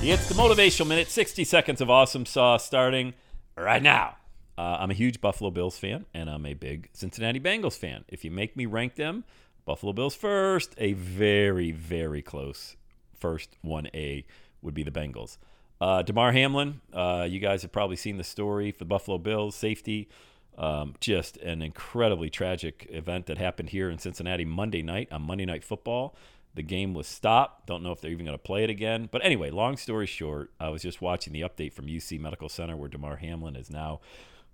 It's the Motivational Minute, 60 seconds of awesome sauce starting right now. I'm a huge Buffalo Bills fan, and I'm a big Cincinnati Bengals fan. If you make me rank them, Buffalo Bills first, a very, very close first 1A would be the Bengals. Damar Hamlin, you guys have probably seen the story for the Buffalo Bills, safety. Just an incredibly tragic event that happened here in Cincinnati Monday night on Monday Night Football. The game was stopped. Don't know if they're even going to play it again. But anyway, long story short, I was just watching the update from UC Medical Center where Damar Hamlin is now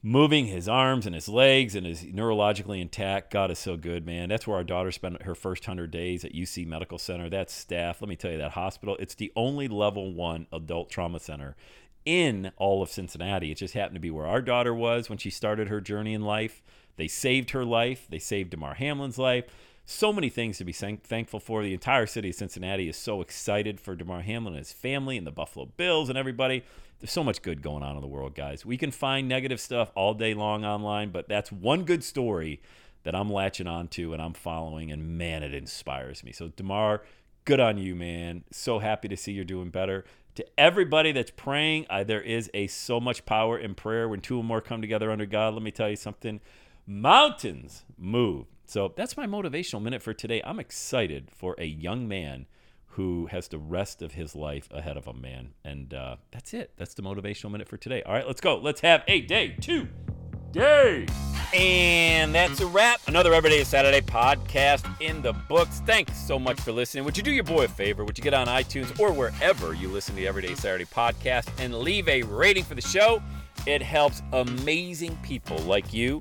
moving his arms and his legs and is neurologically intact. God is so good, man. That's where our daughter spent her first 100 days at UC Medical Center. That staff, let me tell you, that hospital, it's the only level 1 adult trauma center in all of Cincinnati. It just happened to be where our daughter was when she started her journey in life. They saved her life. They saved Damar Hamlin's life. So many things to be thankful for. The entire city of Cincinnati is so excited for Damar Hamlin and his family and the Buffalo Bills and everybody. There's so much good going on in the world, guys. We can find negative stuff all day long online, but that's one good story that I'm latching on to and I'm following, and, man, it inspires me. So, Damar, good on you, man. So happy to see you're doing better. To everybody that's praying, there is so much power in prayer. When two or more come together under God, let me tell you something. Mountains move. So that's my motivational minute for today. I'm excited for a young man who has the rest of his life ahead of him, man. And that's it. That's the motivational minute for today. All right, let's go. Let's have a day today. And that's a wrap. Another Everyday Saturday podcast in the books. Thanks so much for listening. Would you do your boy a favor? Would you get on iTunes or wherever you listen to the Everyday Saturday podcast and leave a rating for the show? It helps amazing people like you